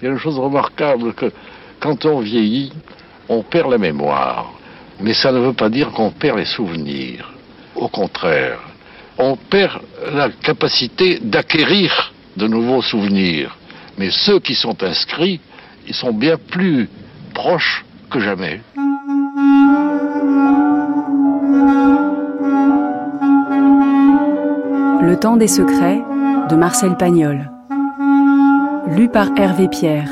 Il y a une chose remarquable, que quand on vieillit, on perd la mémoire. Mais ça ne veut pas dire qu'on perd les souvenirs. Au contraire, on perd la capacité d'acquérir de nouveaux souvenirs. Mais ceux qui sont inscrits, ils sont bien plus proches que jamais. Le temps des secrets de Marcel Pagnol. Lu par Hervé Pierre.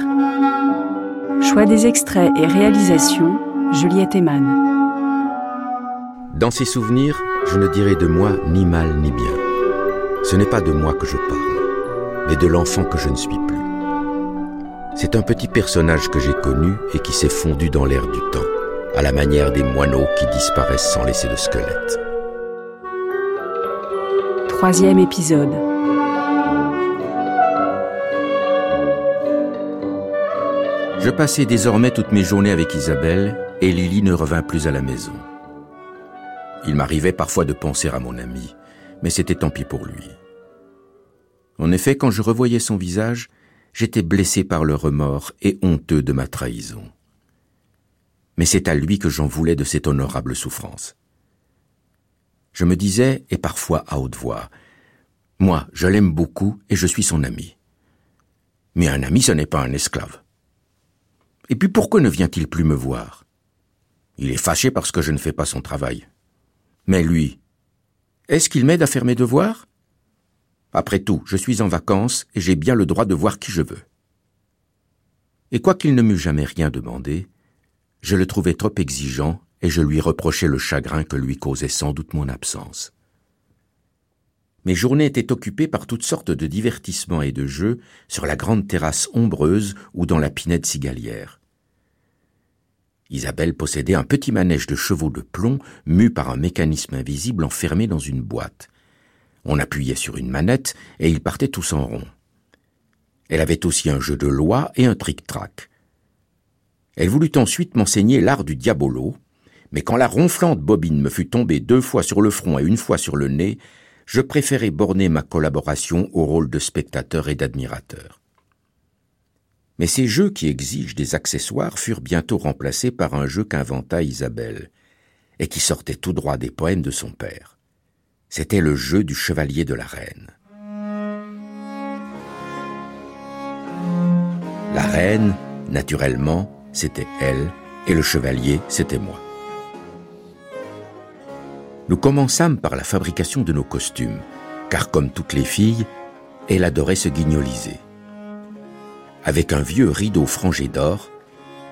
Choix des extraits et réalisation, Juliette Emane. Dans ces souvenirs, je ne dirai de moi ni mal ni bien. Ce n'est pas de moi que je parle, mais de l'enfant que je ne suis plus. C'est un petit personnage que j'ai connu et qui s'est fondu dans l'air du temps, à la manière des moineaux qui disparaissent sans laisser de squelette. Troisième épisode. Je passais désormais toutes mes journées avec Isabelle et Lily ne revint plus à la maison. Il m'arrivait parfois de penser à mon ami, mais c'était tant pis pour lui. En effet, quand je revoyais son visage, j'étais blessé par le remords et honteux de ma trahison. Mais c'est à lui que j'en voulais de cette honorable souffrance. Je me disais, et parfois à haute voix, « Moi, je l'aime beaucoup et je suis son ami. » Mais un ami, ce n'est pas un esclave. Et puis pourquoi ne vient-il plus me voir ? Il est fâché parce que je ne fais pas son travail. Mais lui, est-ce qu'il m'aide à faire mes devoirs ? Après tout, je suis en vacances et j'ai bien le droit de voir qui je veux. Et quoiqu'il ne m'eût jamais rien demandé, je le trouvais trop exigeant et je lui reprochais le chagrin que lui causait sans doute mon absence. Mes journées étaient occupées par toutes sortes de divertissements et de jeux sur la grande terrasse ombreuse ou dans la pinède cigalière. Isabelle possédait un petit manège de chevaux de plomb mû par un mécanisme invisible enfermé dans une boîte. On appuyait sur une manette et ils partaient tous en rond. Elle avait aussi un jeu de loi et un tric-trac. Elle voulut ensuite m'enseigner l'art du diabolo, mais quand la ronflante bobine me fut tombée 2 fois sur le front et 1 fois sur le nez, je préférais borner ma collaboration au rôle de spectateur et d'admirateur. Mais ces jeux qui exigent des accessoires furent bientôt remplacés par un jeu qu'inventa Isabelle et qui sortait tout droit des poèmes de son père. C'était le jeu du chevalier de la reine. La reine, naturellement, c'était elle et le chevalier, c'était moi. Nous commençâmes par la fabrication de nos costumes, car comme toutes les filles, elle adorait se guignoliser. Avec un vieux rideau frangé d'or,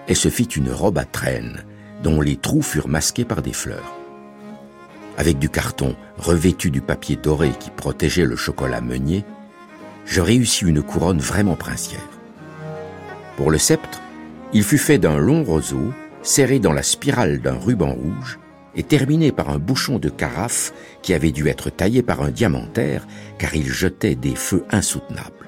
elle se fit une robe à traîne, dont les trous furent masqués par des fleurs. Avec du carton revêtu du papier doré qui protégeait le chocolat meunier, je réussis une couronne vraiment princière. Pour le sceptre, il fut fait d'un long roseau, serré dans la spirale d'un ruban rouge, et terminé par un bouchon de carafe qui avait dû être taillé par un diamantaire, car il jetait des feux insoutenables.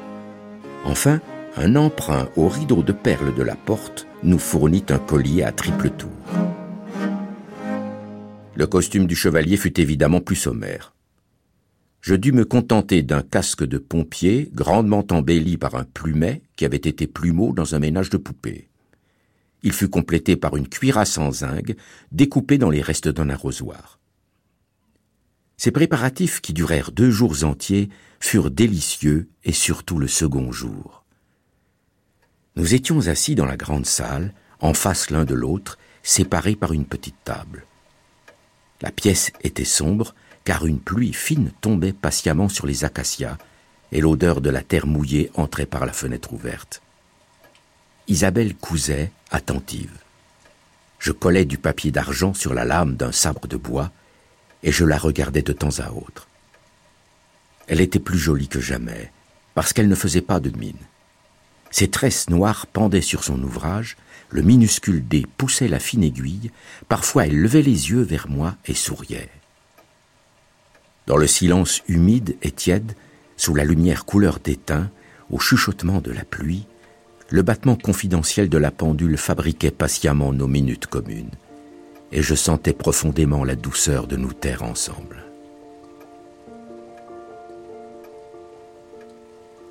Enfin, un emprunt au rideau de perles de la porte nous fournit un collier à triple tour. Le costume du chevalier fut évidemment plus sommaire. Je dus me contenter d'un casque de pompier grandement embelli par un plumet qui avait été plumeau dans un ménage de poupées. Il fut complété par une cuirasse en zinc découpée dans les restes d'un arrosoir. Ces préparatifs qui durèrent 2 jours entiers furent délicieux et surtout le second jour. Nous étions assis dans la grande salle, en face l'un de l'autre, séparés par une petite table. La pièce était sombre, car une pluie fine tombait patiemment sur les acacias, et l'odeur de la terre mouillée entrait par la fenêtre ouverte. Isabelle cousait, attentive. Je collais du papier d'argent sur la lame d'un sabre de bois, et je la regardais de temps à autre. Elle était plus jolie que jamais, parce qu'elle ne faisait pas de mine. Ses tresses noires pendaient sur son ouvrage, le minuscule dé poussait la fine aiguille, parfois elle levait les yeux vers moi et souriait. Dans le silence humide et tiède, sous la lumière couleur d'étain, au chuchotement de la pluie, le battement confidentiel de la pendule fabriquait patiemment nos minutes communes, et je sentais profondément la douceur de nous taire ensemble.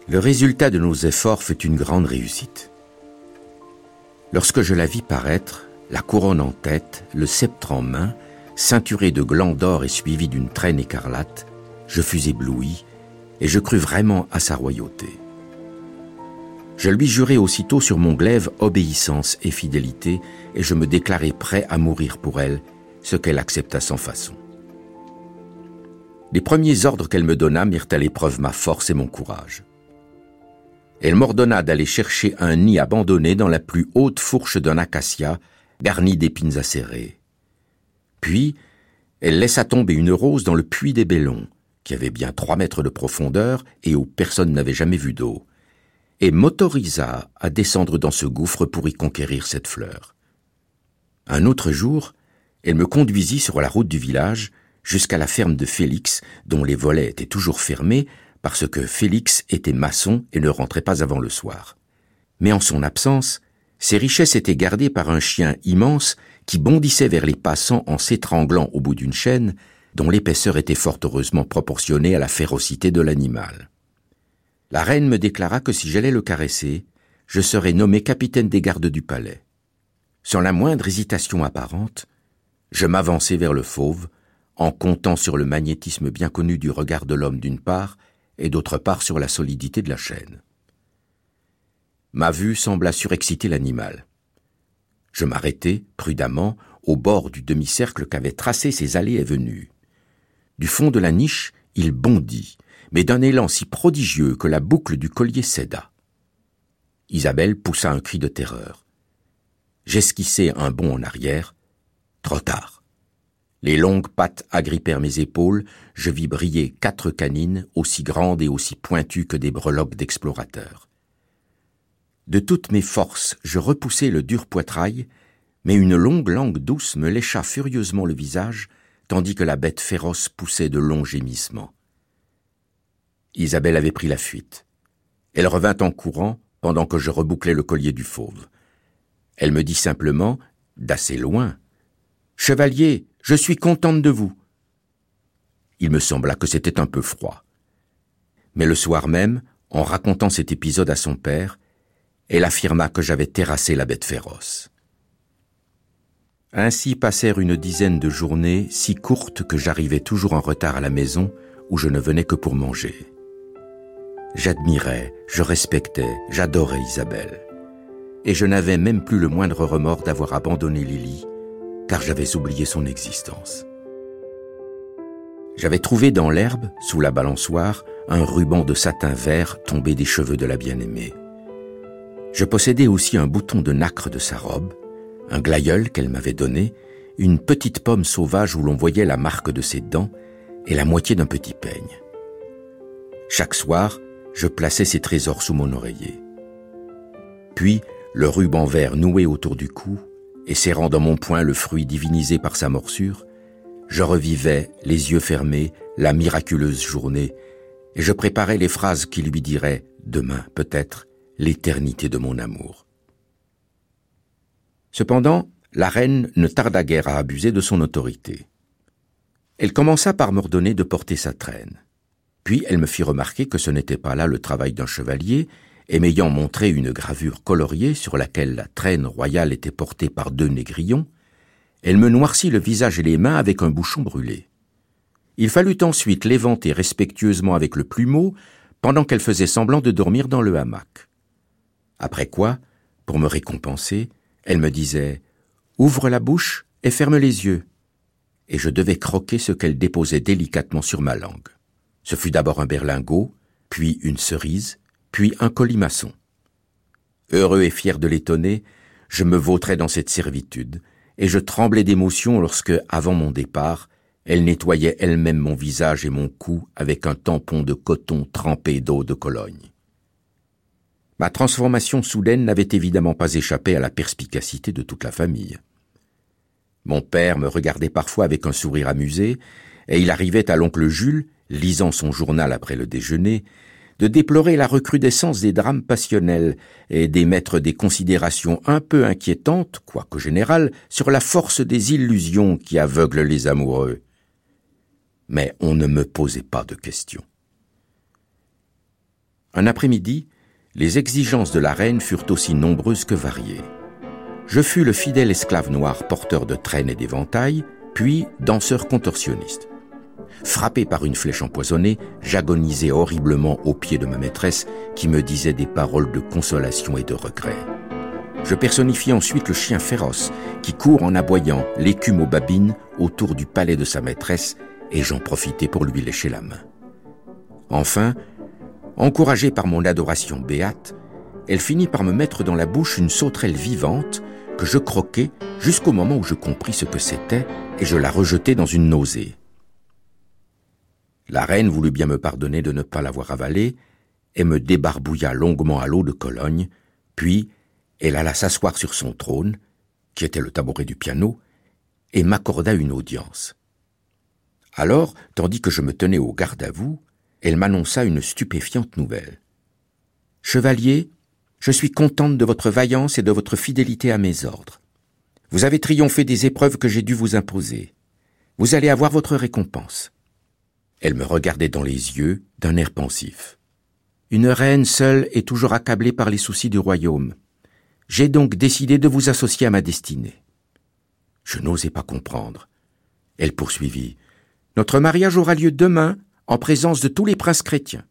Le résultat de nos efforts fut une grande réussite. lorsque je la vis paraître, la couronne en tête, le sceptre en main, ceinturée de glands d'or et suivie d'une traîne écarlate, je fus ébloui et je crus vraiment à sa royauté. Je lui jurai aussitôt sur mon glaive obéissance et fidélité et je me déclarai prêt à mourir pour elle, ce qu'elle accepta sans façon. Les premiers ordres qu'elle me donna mirent à l'épreuve ma force et mon courage. Elle m'ordonna d'aller chercher un nid abandonné dans la plus haute fourche d'un acacia, garni d'épines acérées. Puis, elle laissa tomber une rose dans le puits des Bellons, qui avait bien 3 mètres de profondeur et où personne n'avait jamais vu d'eau, et m'autorisa à descendre dans ce gouffre pour y conquérir cette fleur. Un autre jour, elle me conduisit sur la route du village jusqu'à la ferme de Félix, dont les volets étaient toujours fermés, parce que Félix était maçon et ne rentrait pas avant le soir. Mais en son absence, ses richesses étaient gardées par un chien immense qui bondissait vers les passants en s'étranglant au bout d'une chaîne, dont l'épaisseur était fort heureusement proportionnée à la férocité de l'animal. La reine me déclara que si j'allais le caresser, je serais nommé capitaine des gardes du palais. Sans la moindre hésitation apparente, je m'avançai vers le fauve, en comptant sur le magnétisme bien connu du regard de l'homme d'une part, et d'autre part sur la solidité de la chaîne. Ma vue sembla surexciter l'animal. Je m'arrêtai, prudemment, au bord du demi-cercle qu'avaient tracé ses allées et venues. Du fond de la niche, il bondit, mais d'un élan si prodigieux que la boucle du collier céda. Isabelle poussa un cri de terreur. J'esquissai un bond en arrière. Trop tard. Les longues pattes agrippèrent mes épaules, je vis briller 4 canines, aussi grandes et aussi pointues que des breloques d'explorateurs. De toutes mes forces, je repoussai le dur poitrail, mais une longue langue douce me lécha furieusement le visage, tandis que la bête féroce poussait de longs gémissements. Isabelle avait pris la fuite. Elle revint en courant pendant que je rebouclais le collier du fauve. Elle me dit simplement, d'assez loin, « Chevalier, je suis contente de vous !» Il me sembla que c'était un peu froid. Mais le soir même, en racontant cet épisode à son père, elle affirma que j'avais terrassé la bête féroce. Ainsi passèrent une dizaine de journées si courtes que j'arrivais toujours en retard à la maison où je ne venais que pour manger. J'admirais, je respectais, j'adorais Isabelle. Et je n'avais même plus le moindre remords d'avoir abandonné Lily, car j'avais oublié son existence. J'avais trouvé dans l'herbe, sous la balançoire, un ruban de satin vert tombé des cheveux de la bien-aimée. Je possédais aussi un bouton de nacre de sa robe, un glaïeul qu'elle m'avait donné, une petite pomme sauvage où l'on voyait la marque de ses dents et la moitié d'un petit peigne. Chaque soir, je plaçais ces trésors sous mon oreiller. Puis, le ruban vert noué autour du cou, et serrant dans mon poing le fruit divinisé par sa morsure, je revivais, les yeux fermés, la miraculeuse journée, et je préparais les phrases qui lui diraient, demain peut-être, l'éternité de mon amour. Cependant, la reine ne tarda guère à abuser de son autorité. Elle commença par m'ordonner de porter sa traîne. Puis elle me fit remarquer que ce n'était pas là le travail d'un chevalier, et m'ayant montré une gravure coloriée sur laquelle la traîne royale était portée par 2 négrillons, elle me noircit le visage et les mains avec un bouchon brûlé. Il fallut ensuite l'éventer respectueusement avec le plumeau pendant qu'elle faisait semblant de dormir dans le hamac. Après quoi, pour me récompenser, elle me disait « Ouvre la bouche et ferme les yeux » et je devais croquer ce qu'elle déposait délicatement sur ma langue. Ce fut d'abord un berlingot, puis une cerise, puis un colimaçon. Heureux et fier de l'étonner, je me vautrais dans cette servitude, et je tremblais d'émotion lorsque, avant mon départ, elle nettoyait elle-même mon visage et mon cou avec un tampon de coton trempé d'eau de Cologne. Ma transformation soudaine n'avait évidemment pas échappé à la perspicacité de toute la famille. Mon père me regardait parfois avec un sourire amusé, et il arrivait à l'oncle Jules, lisant son journal après le déjeuner, de déplorer la recrudescence des drames passionnels et d'émettre des considérations un peu inquiétantes, quoique générales, sur la force des illusions qui aveuglent les amoureux. Mais on ne me posait pas de questions. Un après-midi, les exigences de la reine furent aussi nombreuses que variées. je fus le fidèle esclave noir porteur de traînes et d'éventails, puis danseur contorsionniste. Frappé par une flèche empoisonnée, j'agonisais horriblement aux pieds de ma maîtresse qui me disait des paroles de consolation et de regret. Je personnifiais ensuite le chien féroce qui court en aboyant l'écume aux babines autour du palais de sa maîtresse et j'en profitais pour lui lécher la main. Enfin, encouragée par mon adoration béate, elle finit par me mettre dans la bouche une sauterelle vivante que je croquais jusqu'au moment où je compris ce que c'était et je la rejetai dans une nausée. La reine voulut bien me pardonner de ne pas l'avoir avalée et me débarbouilla longuement à l'eau de Cologne, puis elle alla s'asseoir sur son trône, qui était le tabouret du piano, et m'accorda une audience. Alors, tandis que je me tenais au garde-à-vous, elle m'annonça une stupéfiante nouvelle. « Chevalier, je suis contente de votre vaillance et de votre fidélité à mes ordres. Vous avez triomphé des épreuves que j'ai dû vous imposer. Vous allez avoir votre récompense. » Elle me regardait dans les yeux d'un air pensif. « Une reine seule est toujours accablée par les soucis du royaume. J'ai donc décidé de vous associer à ma destinée. » Je n'osais pas comprendre. Elle poursuivit. « Notre mariage aura lieu demain, en présence de tous les princes chrétiens. »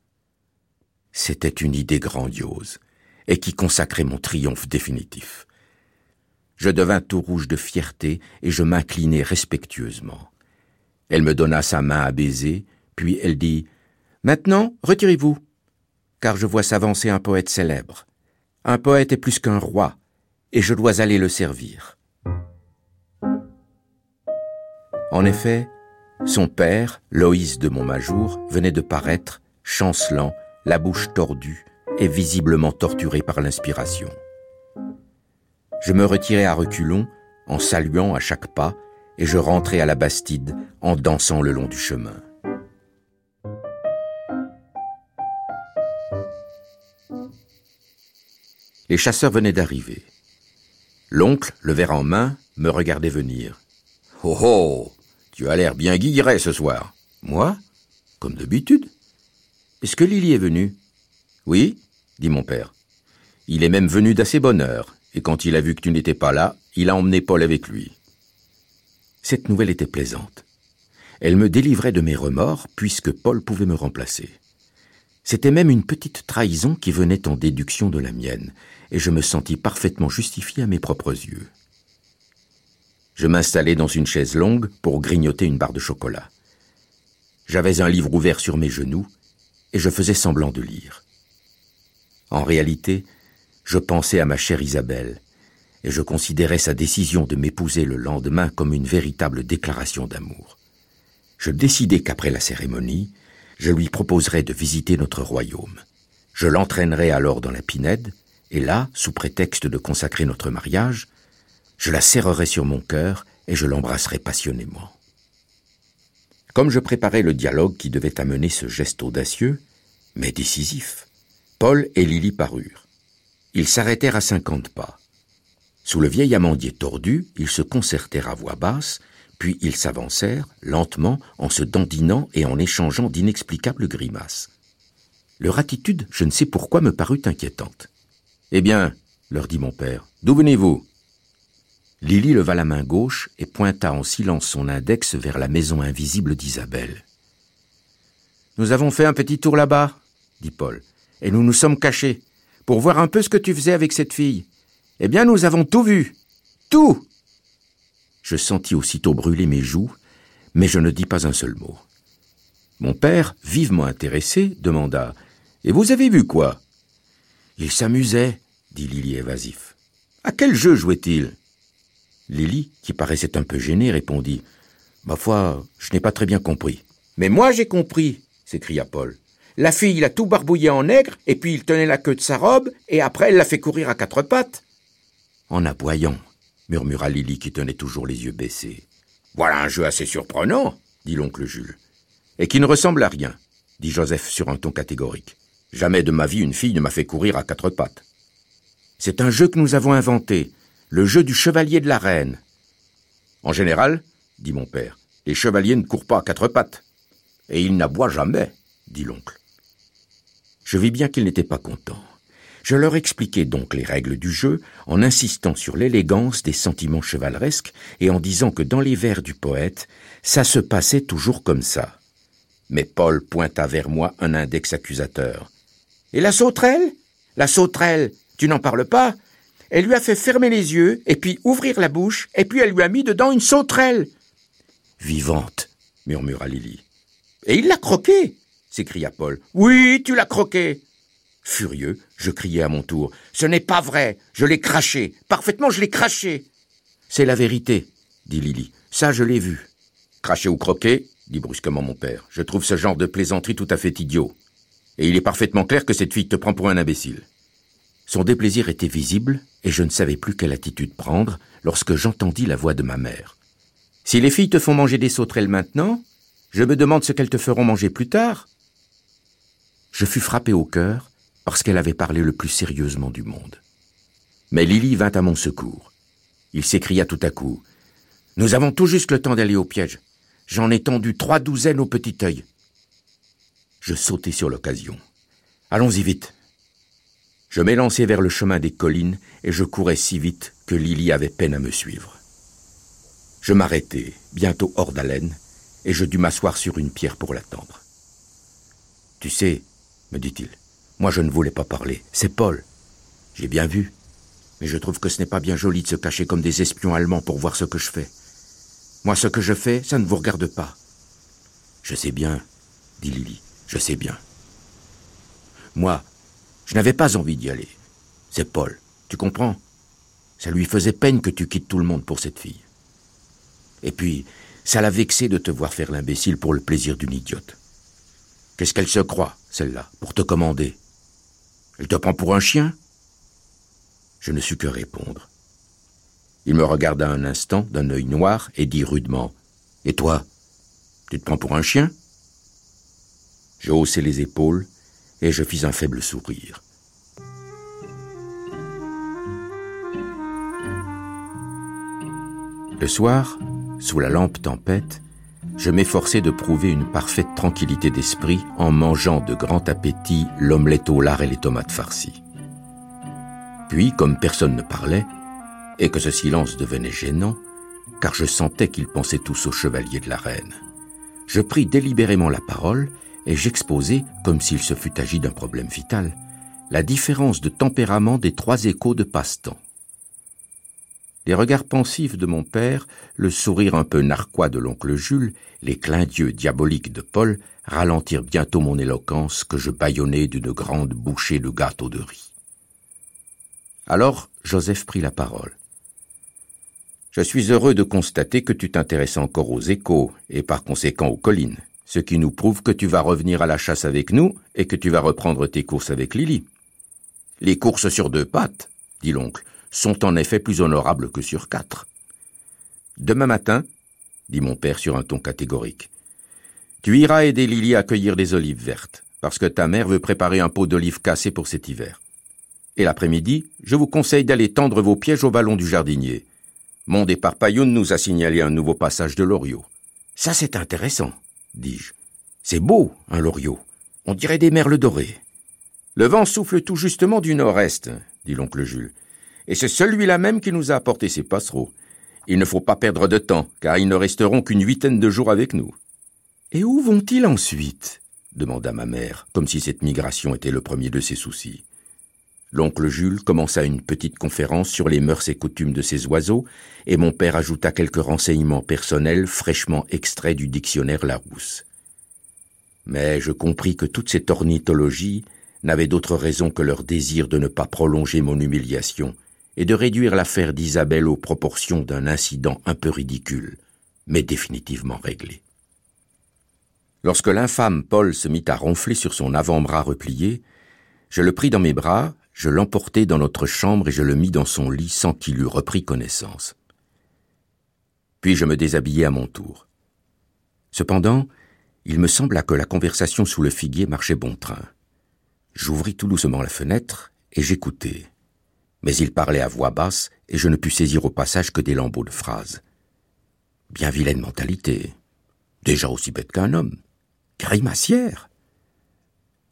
C'était une idée grandiose, et qui consacrait mon triomphe définitif. Je devins tout rouge de fierté, et je m'inclinai respectueusement. Elle me donna sa main à baiser, puis elle dit « Maintenant, retirez-vous, car je vois s'avancer un poète célèbre. Un poète est plus qu'un roi, et je dois aller le servir. » En effet, son père, Loïse de Montmajour, venait de paraître, chancelant, la bouche tordue et visiblement torturé par l'inspiration. Je me retirai à reculons, en saluant à chaque pas, et je rentrai à la Bastide en dansant le long du chemin. Les chasseurs venaient d'arriver. L'oncle, le verre en main, me regardait venir. « Oh oh, tu as l'air bien guilleret ce soir. »« Moi ? Comme d'habitude. » »« Est-ce que Lily est venue ? » ?»« Oui, » dit mon père. « Il est même venu d'assez bonne heure, et quand il a vu que tu n'étais pas là, il a emmené Paul avec lui. » Cette nouvelle était plaisante. Elle me délivrait de mes remords puisque Paul pouvait me remplacer. C'était même une petite trahison qui venait en déduction de la mienne, et je me sentis parfaitement justifié à mes propres yeux. Je m'installai dans une chaise longue pour grignoter une barre de chocolat. J'avais un livre ouvert sur mes genoux, et je faisais semblant de lire. En réalité, je pensais à ma chère Isabelle, et je considérais sa décision de m'épouser le lendemain comme une véritable déclaration d'amour. Je décidai qu'après la cérémonie, je lui proposerais de visiter notre royaume. Je l'entraînerais alors dans la Pinède, et là, sous prétexte de consacrer notre mariage, je la serrerais sur mon cœur et je l'embrasserais passionnément. Comme je préparais le dialogue qui devait amener ce geste audacieux, mais décisif, Paul et Lily parurent. Ils s'arrêtèrent à 50 pas. Sous le vieil amandier tordu, ils se concertèrent à voix basse, puis ils s'avancèrent, lentement, en se dandinant et en échangeant d'inexplicables grimaces. Leur attitude, je ne sais pourquoi, me parut inquiétante. « Eh bien, » leur dit mon père, « d'où venez-vous ?» Lily leva la main gauche et pointa en silence son index vers la maison invisible d'Isabelle. « Nous avons fait un petit tour là-bas, » dit Paul, « et nous nous sommes cachés, pour voir un peu ce que tu faisais avec cette fille. » « Eh bien, nous avons tout vu. Tout !» Je sentis aussitôt brûler mes joues, mais je ne dis pas un seul mot. Mon père, vivement intéressé, demanda « Et vous avez vu quoi ?» « Il s'amusait, » dit Lily évasif. « À quel jeu jouait-il ?» Lily, qui paraissait un peu gênée, répondit « Ma foi, je n'ai pas très bien compris. »« Mais moi, j'ai compris !» s'écria Paul. « La fille l'a tout barbouillé en nègre, et puis il tenait la queue de sa robe, et après, elle l'a fait courir à 4 pattes. » « En aboyant, » murmura Lily qui tenait toujours les yeux baissés. « Voilà un jeu assez surprenant, » dit l'oncle Jules. « Et qui ne ressemble à rien, » dit Joseph sur un ton catégorique. « Jamais de ma vie une fille ne m'a fait courir à 4 pattes. »« C'est un jeu que nous avons inventé, le jeu du chevalier de la reine. »« En général, » dit mon père, « les chevaliers ne courent pas à 4 pattes. »« Et ils n'aboient jamais, » dit l'oncle. Je vis bien qu'il n'était pas content. Je leur expliquais donc les règles du jeu en insistant sur l'élégance des sentiments chevaleresques et en disant que dans les vers du poète, ça se passait toujours comme ça. Mais Paul pointa vers moi un index accusateur. « Et la sauterelle ? La sauterelle, tu n'en parles pas ? Elle lui a fait fermer les yeux et puis ouvrir la bouche et puis elle lui a mis dedans une sauterelle. » « Vivante !» murmura Lily. « Et il l'a croquée !» s'écria Paul. « Oui, tu l'as croquée !» Furieux, je criai à mon tour. « Ce n'est pas vrai, je l'ai crachée, parfaitement je l'ai crachée !»« C'est la vérité, » dit Lily. « Ça, je l'ai vu. »« Craché ou croqué ?» dit brusquement mon père. « Je trouve ce genre de plaisanterie tout à fait idiot. Et il est parfaitement clair que cette fille te prend pour un imbécile. » Son déplaisir était visible, et je ne savais plus quelle attitude prendre lorsque j'entendis la voix de ma mère. « Si les filles te font manger des sauterelles maintenant, je me demande ce qu'elles te feront manger plus tard. » Je fus frappé au cœur parce qu'elle avait parlé le plus sérieusement du monde. Mais Lily vint à mon secours. Il s'écria tout à coup. « Nous avons tout juste le temps d'aller au piège. J'en ai tendu 3 douzaines au petit œil. » Je sautai sur l'occasion. « Allons-y vite !» Je m'élançai vers le chemin des collines et je courais si vite que Lily avait peine à me suivre. Je m'arrêtai, bientôt hors d'haleine, et je dus m'asseoir sur une pierre pour l'attendre. « Tu sais, » me dit-il, « moi je ne voulais pas parler, c'est Paul. J'ai bien vu, mais je trouve que ce n'est pas bien joli de se cacher comme des espions allemands pour voir ce que je fais. Moi, ce que je fais, ça ne vous regarde pas. »« Je sais bien, » dit Lily, « je sais bien. » »« Moi, je n'avais pas envie d'y aller. C'est Paul, tu comprends ? Ça lui faisait peine que tu quittes tout le monde pour cette fille. Et puis, ça l'a vexé de te voir faire l'imbécile pour le plaisir d'une idiote. Qu'est-ce qu'elle se croit, celle-là, pour te commander ? Elle te prend pour un chien ? » Je ne sus que répondre. Il me regarda un instant d'un œil noir et dit rudement « Et toi, tu te prends pour un chien ?» Je haussai les épaules et je fis un faible sourire. Le soir, sous la lampe tempête, je m'efforçais de prouver une parfaite tranquillité d'esprit en mangeant de grand appétit l'omelette au lard et les tomates farcies. Puis, comme personne ne parlait, et que ce silence devenait gênant, car je sentais qu'ils pensaient tous au chevalier de la reine. Je pris délibérément la parole et j'exposai, comme s'il se fût agi d'un problème vital, la différence de tempérament des 3 échos de Passe-Temps. Les regards pensifs de mon père, le sourire un peu narquois de l'oncle Jules, les clins d'yeux diaboliques de Paul ralentirent bientôt mon éloquence que je bâillonnais d'une grande bouchée de gâteau de riz. Alors Joseph prit la parole. « Je suis heureux de constater que tu t'intéresses encore aux échos et par conséquent aux collines, ce qui nous prouve que tu vas revenir à la chasse avec nous et que tu vas reprendre tes courses avec Lily. »« Les courses sur 2 pattes, dit l'oncle, sont en effet plus honorables que sur 4. »« Demain matin, dit mon père sur un ton catégorique, tu iras aider Lily à cueillir des olives vertes, parce que ta mère veut préparer un pot d'olives cassées pour cet hiver. Et l'après-midi, je vous conseille d'aller tendre vos pièges au ballon du jardinier. » Mon départ Payoun nous a signalé un nouveau passage de loriot. « Ça, c'est intéressant, » dis-je. « C'est beau, un loriot. On dirait des merles dorées. »« Le vent souffle tout justement du nord-est, » dit l'oncle Jules. « Et c'est celui-là même qui nous a apporté ces passereaux. Il ne faut pas perdre de temps, car ils ne resteront qu'1 huitaine de jours avec nous. »« Et où vont-ils ensuite ?» demanda ma mère, comme si cette migration était le premier de ses soucis. L'oncle Jules commença une petite conférence sur les mœurs et coutumes de ces oiseaux, et mon père ajouta quelques renseignements personnels fraîchement extraits du dictionnaire Larousse. Mais je compris que toute cette ornithologie n'avait d'autre raison que leur désir de ne pas prolonger mon humiliation et de réduire l'affaire d'Isabelle aux proportions d'un incident un peu ridicule, mais définitivement réglé. Lorsque l'infâme Paul se mit à ronfler sur son avant-bras replié, je le pris dans mes bras, je l'emportai dans notre chambre et je le mis dans son lit sans qu'il eût repris connaissance. Puis je me déshabillai à mon tour. Cependant, il me sembla que la conversation sous le figuier marchait bon train. J'ouvris tout doucement la fenêtre et j'écoutai. Mais il parlait à voix basse et je ne pus saisir au passage que des lambeaux de phrases. Bien vilaine mentalité, déjà aussi bête qu'un homme, grimacière.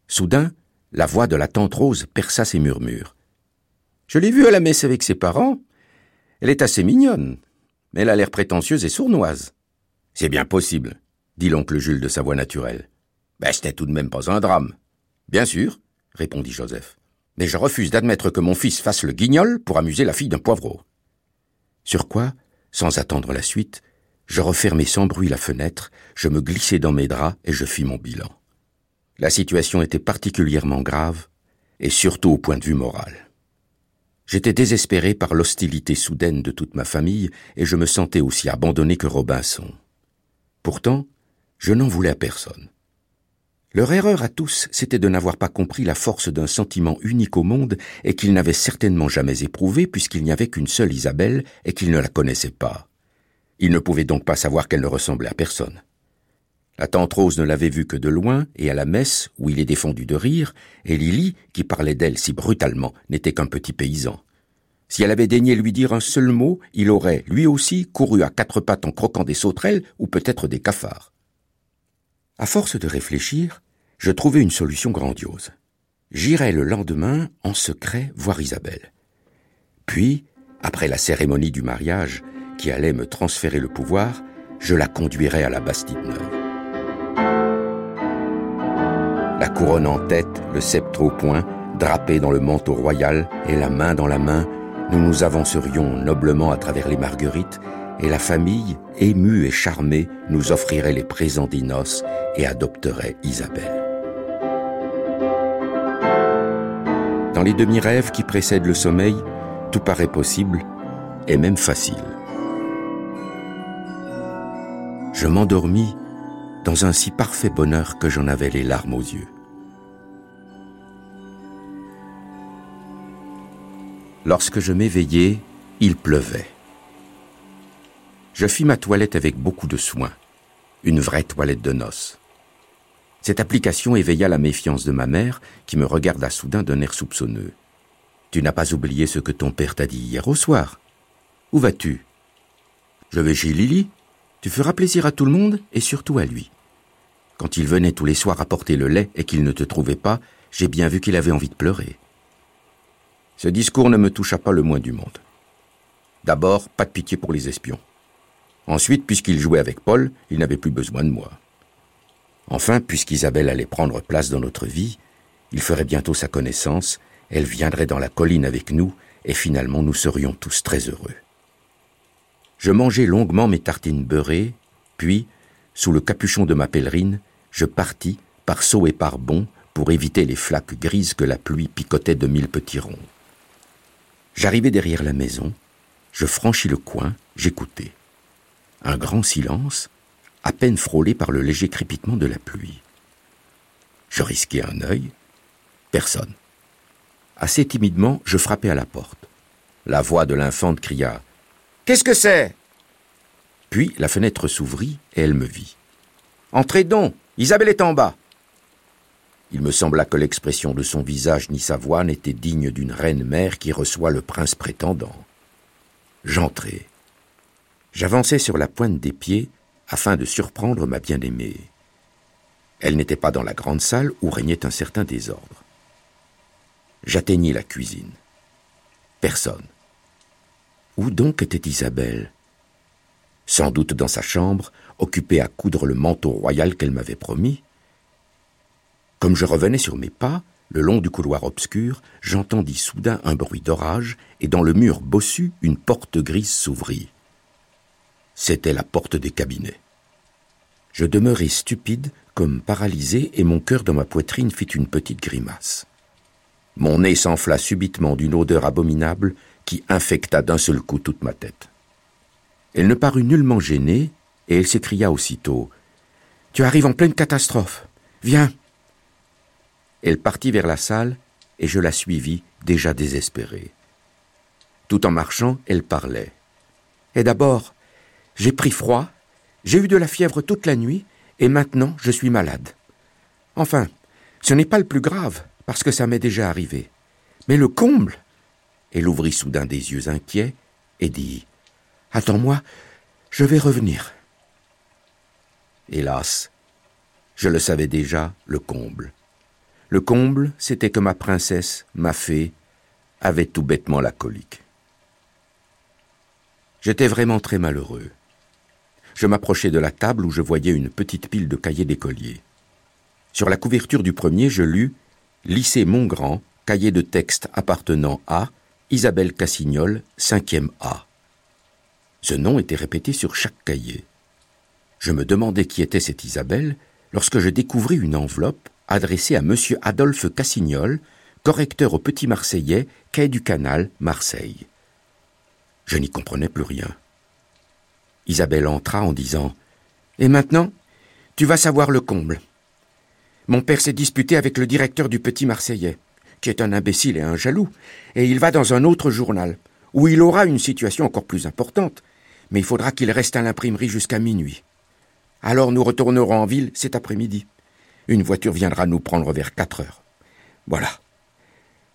Soudain, la voix de la tante Rose perça ses murmures. « Je l'ai vue à la messe avec ses parents. Elle est assez mignonne, mais elle a l'air prétentieuse et sournoise. »« C'est bien possible, » dit l'oncle Jules de sa voix naturelle. Ben, « C'était tout de même pas un drame. »« Bien sûr, » répondit Joseph. « Mais je refuse d'admettre que mon fils fasse le guignol pour amuser la fille d'un poivreau. » Sur quoi, sans attendre la suite, je refermai sans bruit la fenêtre, je me glissai dans mes draps et je fis mon bilan. La situation était particulièrement grave, et surtout au point de vue moral. J'étais désespéré par l'hostilité soudaine de toute ma famille, et je me sentais aussi abandonné que Robinson. Pourtant, je n'en voulais à personne. Leur erreur à tous, c'était de n'avoir pas compris la force d'un sentiment unique au monde et qu'ils n'avaient certainement jamais éprouvé puisqu'il n'y avait qu'une seule Isabelle et qu'ils ne la connaissaient pas. Ils ne pouvaient donc pas savoir qu'elle ne ressemblait à personne. La tante Rose ne l'avait vue que de loin et à la messe où il est défendu de rire, et Lily, qui parlait d'elle si brutalement, n'était qu'un petit paysan. Si elle avait daigné lui dire un seul mot, il aurait, lui aussi, couru à quatre pattes en croquant des sauterelles ou peut-être des cafards. À force de réfléchir, je trouvais une solution grandiose. J'irais le lendemain, en secret, voir Isabelle. Puis, après la cérémonie du mariage, qui allait me transférer le pouvoir, je la conduirais à la Bastide-Neuve. La couronne en tête, le sceptre au poing, drapé dans le manteau royal et la main, nous nous avancerions noblement à travers les marguerites et la famille, émue et charmée, nous offrirait les présents des noces et adopterait Isabelle. Dans les demi-rêves qui précèdent le sommeil, tout paraît possible et même facile. Je m'endormis dans un si parfait bonheur que j'en avais les larmes aux yeux. Lorsque je m'éveillai, il pleuvait. Je fis ma toilette avec beaucoup de soin, une vraie toilette de noces. Cette application éveilla la méfiance de ma mère, qui me regarda soudain d'un air soupçonneux. « Tu n'as pas oublié ce que ton père t'a dit hier au soir. Où vas-tu ? » « Je vais chez Lily. Tu feras plaisir à tout le monde et surtout à lui. » Quand il venait tous les soirs apporter le lait et qu'il ne te trouvait pas, j'ai bien vu qu'il avait envie de pleurer. Ce discours ne me toucha pas le moins du monde. D'abord, pas de pitié pour les espions. Ensuite, puisqu'il jouait avec Paul, il n'avait plus besoin de moi. Enfin, puisqu'Isabelle allait prendre place dans notre vie, il ferait bientôt sa connaissance, elle viendrait dans la colline avec nous, et finalement nous serions tous très heureux. Je mangeai longuement mes tartines beurrées, puis, sous le capuchon de ma pèlerine, je partis, par saut et par bond, pour éviter les flaques grises que la pluie picotait de mille petits ronds. J'arrivai derrière la maison, je franchis le coin, j'écoutai. Un grand silence, à peine frôlé par le léger crépitement de la pluie. Je risquai un œil. Personne. Assez timidement, je frappai à la porte. La voix de l'infante cria « Qu'est-ce que c'est ?» Puis la fenêtre s'ouvrit et elle me vit. « Entrez donc, Isabelle est en bas !» Il me sembla que l'expression de son visage ni sa voix n'était digne d'une reine-mère qui reçoit le prince prétendant. J'entrai. J'avançai sur la pointe des pieds afin de surprendre ma bien-aimée. Elle n'était pas dans la grande salle où régnait un certain désordre. J'atteignis la cuisine. Personne. Où donc était Isabelle ? Sans doute dans sa chambre, occupée à coudre le manteau royal qu'elle m'avait promis. Comme je revenais sur mes pas, le long du couloir obscur, j'entendis soudain un bruit d'orage et dans le mur bossu, une porte grise s'ouvrit. C'était la porte des cabinets. Je demeurai stupide, comme paralysé, et mon cœur dans ma poitrine fit une petite grimace. Mon nez s'enfla subitement d'une odeur abominable qui infecta d'un seul coup toute ma tête. Elle ne parut nullement gênée, et elle s'écria aussitôt « Tu arrives en pleine catastrophe, viens !» Elle partit vers la salle, et je la suivis, déjà désespérée. Tout en marchant, elle parlait. « Et d'abord, j'ai pris froid, j'ai eu de la fièvre toute la nuit, et maintenant je suis malade. Enfin, ce n'est pas le plus grave, parce que ça m'est déjà arrivé. Mais le comble !» Elle ouvrit soudain des yeux inquiets et dit « Attends-moi, je vais revenir. » Hélas, je le savais déjà, le comble. Le comble, c'était que ma princesse, ma fée, avait tout bêtement la colique. J'étais vraiment très malheureux. Je m'approchais de la table où je voyais une petite pile de cahiers d'écoliers. Sur la couverture du premier, je lus « Lycée Montgrand, cahier de texte appartenant à Isabelle Cassignol, 5e A ». Ce nom était répété sur chaque cahier. Je me demandais qui était cette Isabelle lorsque je découvris une enveloppe adressée à M. Adolphe Cassignol, correcteur au Petit Marseillais, quai du Canal, Marseille. Je n'y comprenais plus rien. Isabelle entra en disant « Et maintenant, tu vas savoir le comble. Mon père s'est disputé avec le directeur du Petit Marseillais, qui est un imbécile et un jaloux, et il va dans un autre journal, où il aura une situation encore plus importante, mais il faudra qu'il reste à l'imprimerie jusqu'à minuit. Alors nous retournerons en ville cet après-midi. Une voiture viendra nous prendre vers 4 heures. Voilà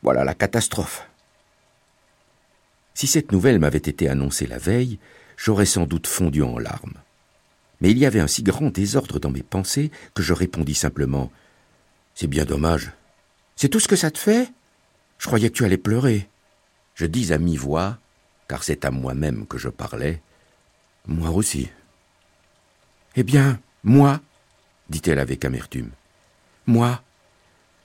la catastrophe. » Si cette nouvelle m'avait été annoncée la veille, j'aurais sans doute fondu en larmes. Mais il y avait un si grand désordre dans mes pensées que je répondis simplement « C'est bien dommage. C'est tout ce que ça te fait ? Je croyais que tu allais pleurer. » Je dis à mi-voix, car c'est à moi-même que je parlais, « Moi aussi. » »« Eh bien, moi, » dit-elle avec amertume, « moi,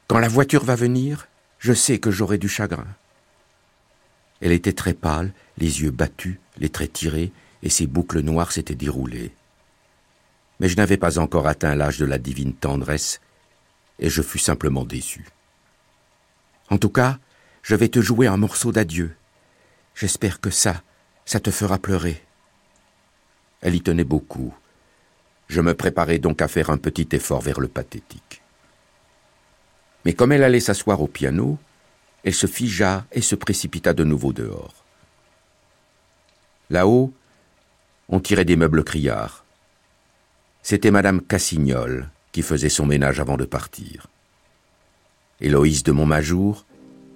quand la voiture va venir, je sais que j'aurai du chagrin. » Elle était très pâle, les yeux battus, les traits tirés, et ses boucles noires s'étaient déroulées. Mais je n'avais pas encore atteint l'âge de la divine tendresse, et je fus simplement déçu. « En tout cas, je vais te jouer un morceau d'adieu. J'espère que ça te fera pleurer. » Elle y tenait beaucoup. Je me préparais donc à faire un petit effort vers le pathétique. Mais comme elle allait s'asseoir au piano, elle se figea et se précipita de nouveau dehors. Là-haut, on tirait des meubles criards. C'était Madame Cassignol qui faisait son ménage avant de partir. Et Loïse de Montmajour,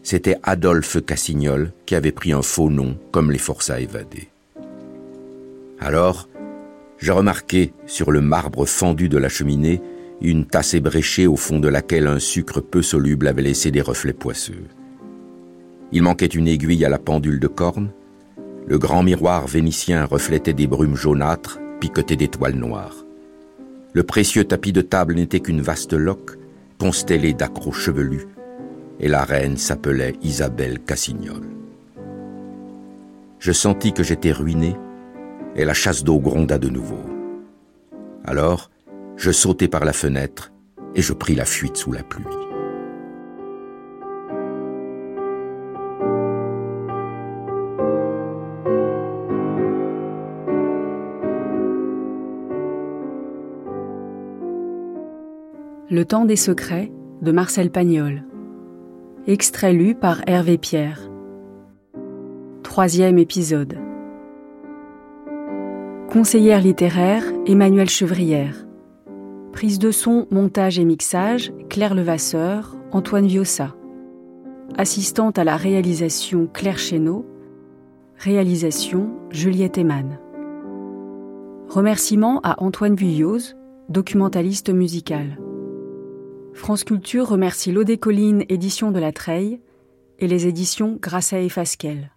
c'était Adolphe Cassignol qui avait pris un faux nom comme les forçats évadés. Alors, je remarquai sur le marbre fendu de la cheminée une tasse ébréchée au fond de laquelle un sucre peu soluble avait laissé des reflets poisseux. Il manquait une aiguille à la pendule de corne. Le grand miroir vénitien reflétait des brumes jaunâtres, piquetées d'étoiles noires. Le précieux tapis de table n'était qu'une vaste loque, constellée d'accros chevelus, et la reine s'appelait Isabelle Cassignol. Je sentis que j'étais ruiné, et la chasse d'eau gronda de nouveau. Alors, je sautai par la fenêtre, et je pris la fuite sous la pluie. Le temps des secrets de Marcel Pagnol. Extrait lu par Hervé Pierre. 3e épisode. Conseillère littéraire, Emmanuelle Chevrière. Prise de son, montage et mixage, Claire Levasseur, Antoine Viossa. Assistante à la réalisation, Claire Chénaud. Réalisation, Juliette Emane. Remerciements à Antoine Villiose, documentaliste musical. France Culture remercie L'Eau des Collines, édition de la Treille, et les éditions Grasset et Fasquelle.